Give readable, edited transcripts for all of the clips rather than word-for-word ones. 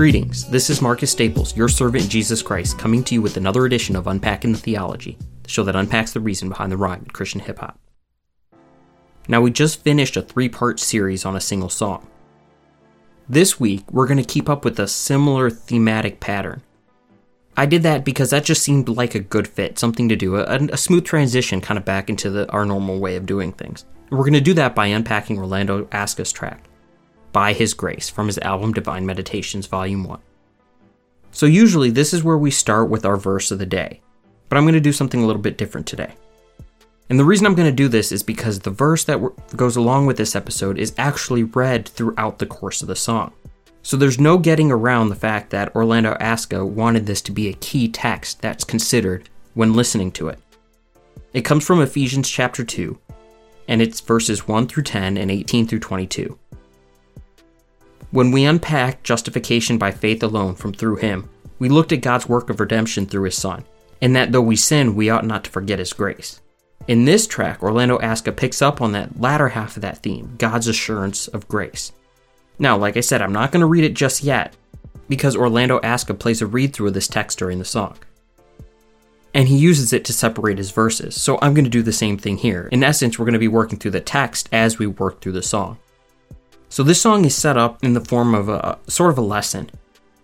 Greetings, this is Marcus Staples, your servant in Jesus Christ, coming to you with another edition of Unpacking the Theology, the show that unpacks the reason behind the rhyme in Christian hip-hop. Now, we just finished a three-part series on a single song. This week, we're going to keep up with a similar thematic pattern. I did that because that just seemed like a good fit, something to do, a smooth transition kind of back into our normal way of doing things. And we're going to do that by unpacking Orlando Aska's track, By His Grace, from his album Divine Meditations, Volume 1. So usually this is where we start with our verse of the day, but I'm going to do something a little bit different today. And the reason I'm going to do this is because the verse that goes along with this episode is actually read throughout the course of the song. So there's no getting around the fact that Orlando Aska wanted this to be a key text that's considered when listening to it. It comes from Ephesians chapter 2, and it's verses 1 through 10 and 18 through 22. When we unpacked justification by faith alone from through him, we looked at God's work of redemption through his son, and that though we sin, we ought not to forget his grace. In this track, Orlando Aska picks up on that latter half of that theme, God's assurance of grace. Now, like I said, I'm not going to read it just yet, because Orlando Aska plays a read-through of this text during the song, and he uses it to separate his verses, so I'm going to do the same thing here. In essence, we're going to be working through the text as we work through the song. So this song is set up in the form of a sort of a lesson,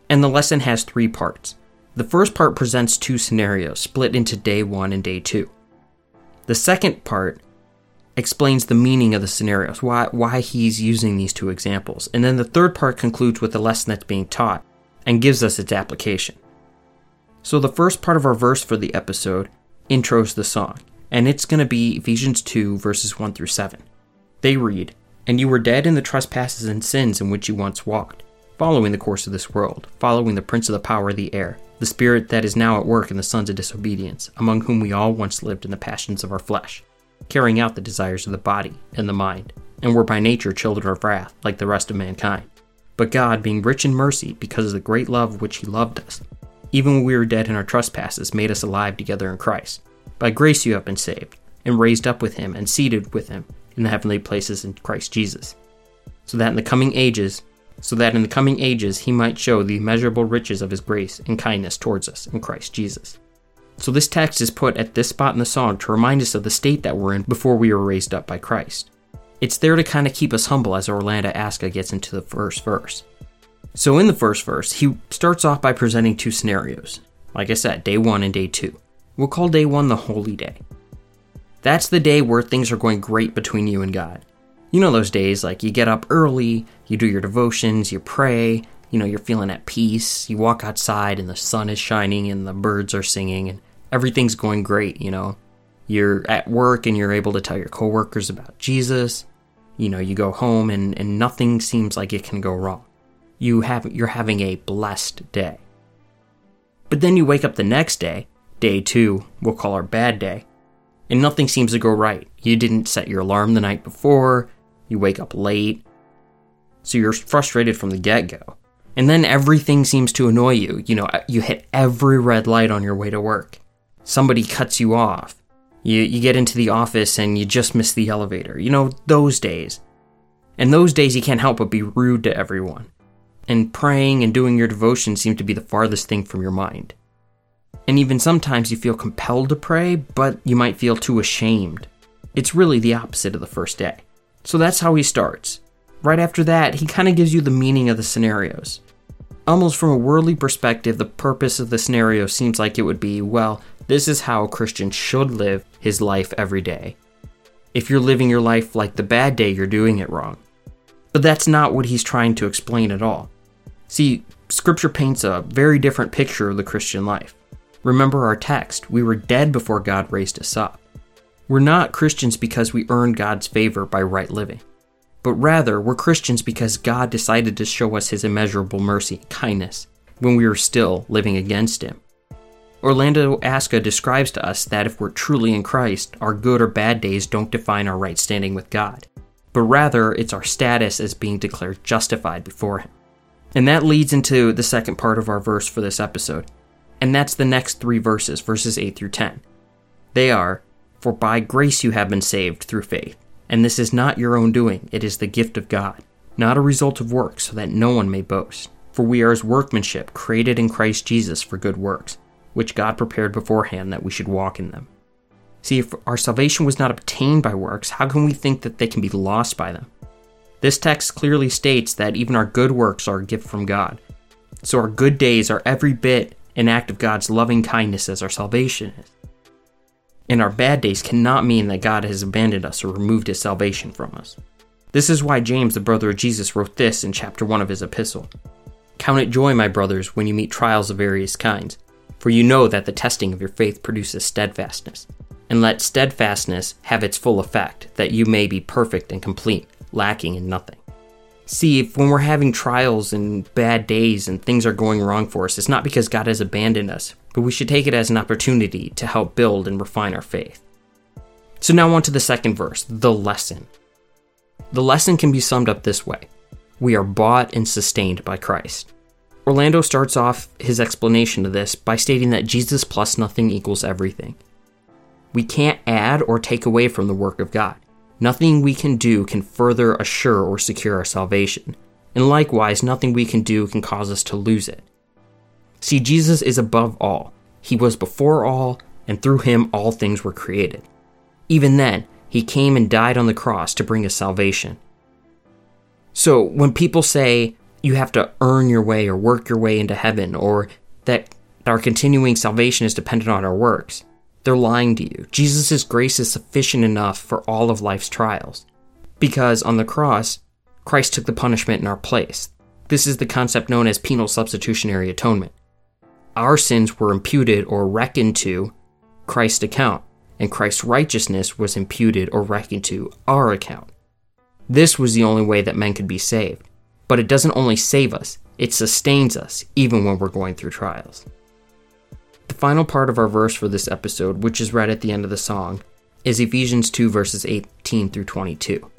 and the lesson has three parts. The first part presents two scenarios, split into day one and day two. The second part explains the meaning of the scenarios, why he's using these two examples. And then the third part concludes with the lesson that's being taught and gives us its application. So the first part of our verse for the episode intros the song, and it's going to be Ephesians 2, verses 1 through 7. They read, "And you were dead in the trespasses and sins in which you once walked, following the course of this world, following the prince of the power of the air, the spirit that is now at work in the sons of disobedience, among whom we all once lived in the passions of our flesh, carrying out the desires of the body and the mind, and were by nature children of wrath, like the rest of mankind. But God, being rich in mercy, because of the great love which he loved us, even when we were dead in our trespasses, made us alive together in Christ. By grace you have been saved, and raised up with him, and seated with him, in the heavenly places in Christ Jesus, so that in the coming ages he might show the immeasurable riches of his grace and kindness towards us in Christ Jesus." So this text is put at this spot in the song to remind us of the state that we're in before we were raised up by Christ. It's there to kind of keep us humble as Orlando Aska gets into the first verse. So in the first verse, he starts off by presenting two scenarios. Like I said, day one and day two. We'll call day one the holy day. That's the day where things are going great between you and God. You know those days, like you get up early, you do your devotions, you pray, you know, you're feeling at peace, you walk outside and the sun is shining and the birds are singing and everything's going great, you know. You're at work and you're able to tell your coworkers about Jesus. You know, you go home and nothing seems like it can go wrong. You're having a blessed day. But then you wake up the next day, day two, we'll call our bad day, and nothing seems to go right. You didn't set your alarm the night before, you wake up late, so you're frustrated from the get-go. And then everything seems to annoy you. You know, you hit every red light on your way to work. Somebody cuts you off. You get into the office and you just miss the elevator. You know, those days. And those days you can't help but be rude to everyone. And praying and doing your devotion seem to be the farthest thing from your mind. And even sometimes you feel compelled to pray, but you might feel too ashamed. It's really the opposite of the first day. So that's how he starts. Right after that, he kind of gives you the meaning of the scenarios. Almost from a worldly perspective, the purpose of the scenario seems like it would be, well, this is how a Christian should live his life every day. If you're living your life like the bad day, you're doing it wrong. But that's not what he's trying to explain at all. See, Scripture paints a very different picture of the Christian life. Remember our text, we were dead before God raised us up. We're not Christians because we earned God's favor by right living, but rather we're Christians because God decided to show us his immeasurable mercy and kindness when we were still living against him. Orlando Aska describes to us that if we're truly in Christ, our good or bad days don't define our right standing with God, but rather it's our status as being declared justified before him. And that leads into the second part of our verse for this episode. And that's the next three verses, verses 8 through 10. They are, "For by grace you have been saved through faith, and this is not your own doing, it is the gift of God, not a result of works, so that no one may boast. For we are his workmanship, created in Christ Jesus for good works, which God prepared beforehand that we should walk in them. See, if our salvation was not obtained by works, how can we think that they can be lost by them? This text clearly states that even our good works are a gift from God. So our good days are every bit an act of God's loving kindness as our salvation is. And our bad days cannot mean that God has abandoned us or removed his salvation from us. This is why James, the brother of Jesus, wrote this in chapter 1 of his epistle. Count it joy, my brothers, when you meet trials of various kinds, for you know that the testing of your faith produces steadfastness. And let steadfastness have its full effect, that you may be perfect and complete, lacking in nothing. See, if when we're having trials and bad days and things are going wrong for us, it's not because God has abandoned us, but we should take it as an opportunity to help build and refine our faith. So now on to the second verse, the lesson. The lesson can be summed up this way. We are bought and sustained by Christ. Orlando starts off his explanation of this by stating that Jesus plus nothing equals everything. We can't add or take away from the work of God. Nothing we can do can further assure or secure our salvation, and likewise, nothing we can do can cause us to lose it. See, Jesus is above all. He was before all, and through him all things were created. Even then, he came and died on the cross to bring us salvation. So when people say you have to earn your way or work your way into heaven, or that our continuing salvation is dependent on our works, they're lying to you. Jesus' grace is sufficient enough for all of life's trials, because on the cross, Christ took the punishment in our place. This is the concept known as penal substitutionary atonement. Our sins were imputed or reckoned to Christ's account, and Christ's righteousness was imputed or reckoned to our account. This was the only way that men could be saved. But it doesn't only save us, it sustains us, even when we're going through trials. The final part of our verse for this episode, which is right at the end of the song, is Ephesians 2 verses 18 through 22.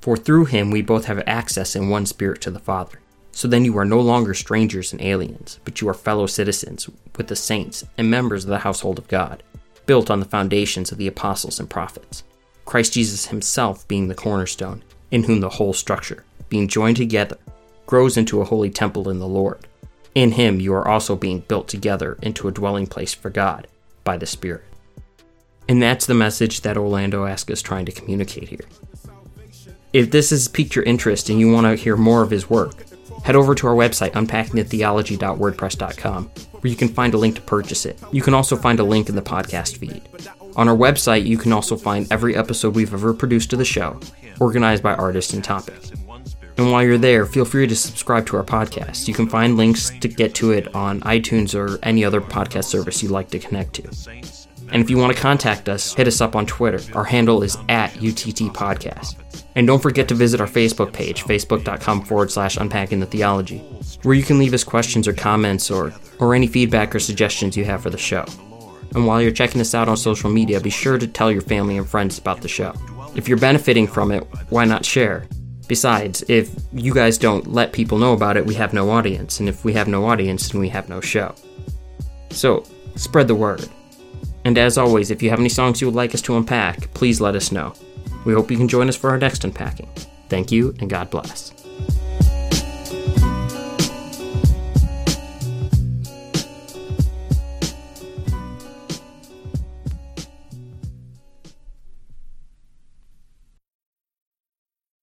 For through him we both have access in one spirit to the Father. So then you are no longer strangers and aliens, but you are fellow citizens with the saints and members of the household of God, built on the foundations of the apostles and prophets, Christ Jesus himself being the cornerstone, in whom the whole structure, being joined together, grows into a holy temple in the Lord. In him you are also being built together into a dwelling place for God by the Spirit. And that's the message that Orlando Aska is trying to communicate here. If this has piqued your interest and you want to hear more of his work, head over to our website, unpackingtheology.wordpress.com, where you can find a link to purchase it. You can also find a link in the podcast feed. On our website, you can also find every episode we've ever produced of the show, organized by artist and topic. And while you're there, feel free to subscribe to our podcast. You can find links to get to it on iTunes or any other podcast service you'd like to connect to. And if you want to contact us, hit us up on Twitter. Our handle is @UTT Podcast. And don't forget to visit our Facebook page, facebook.com/unpackingtheology, where you can leave us questions or comments or any feedback or suggestions you have for the show. And while you're checking us out on social media, be sure to tell your family and friends about the show. If you're benefiting from it, why not share? Besides, if you guys don't let people know about it, we have no audience. And if we have no audience, then we have no show. So, spread the word. And as always, if you have any songs you would like us to unpack, please let us know. We hope you can join us for our next unpacking. Thank you, and God bless.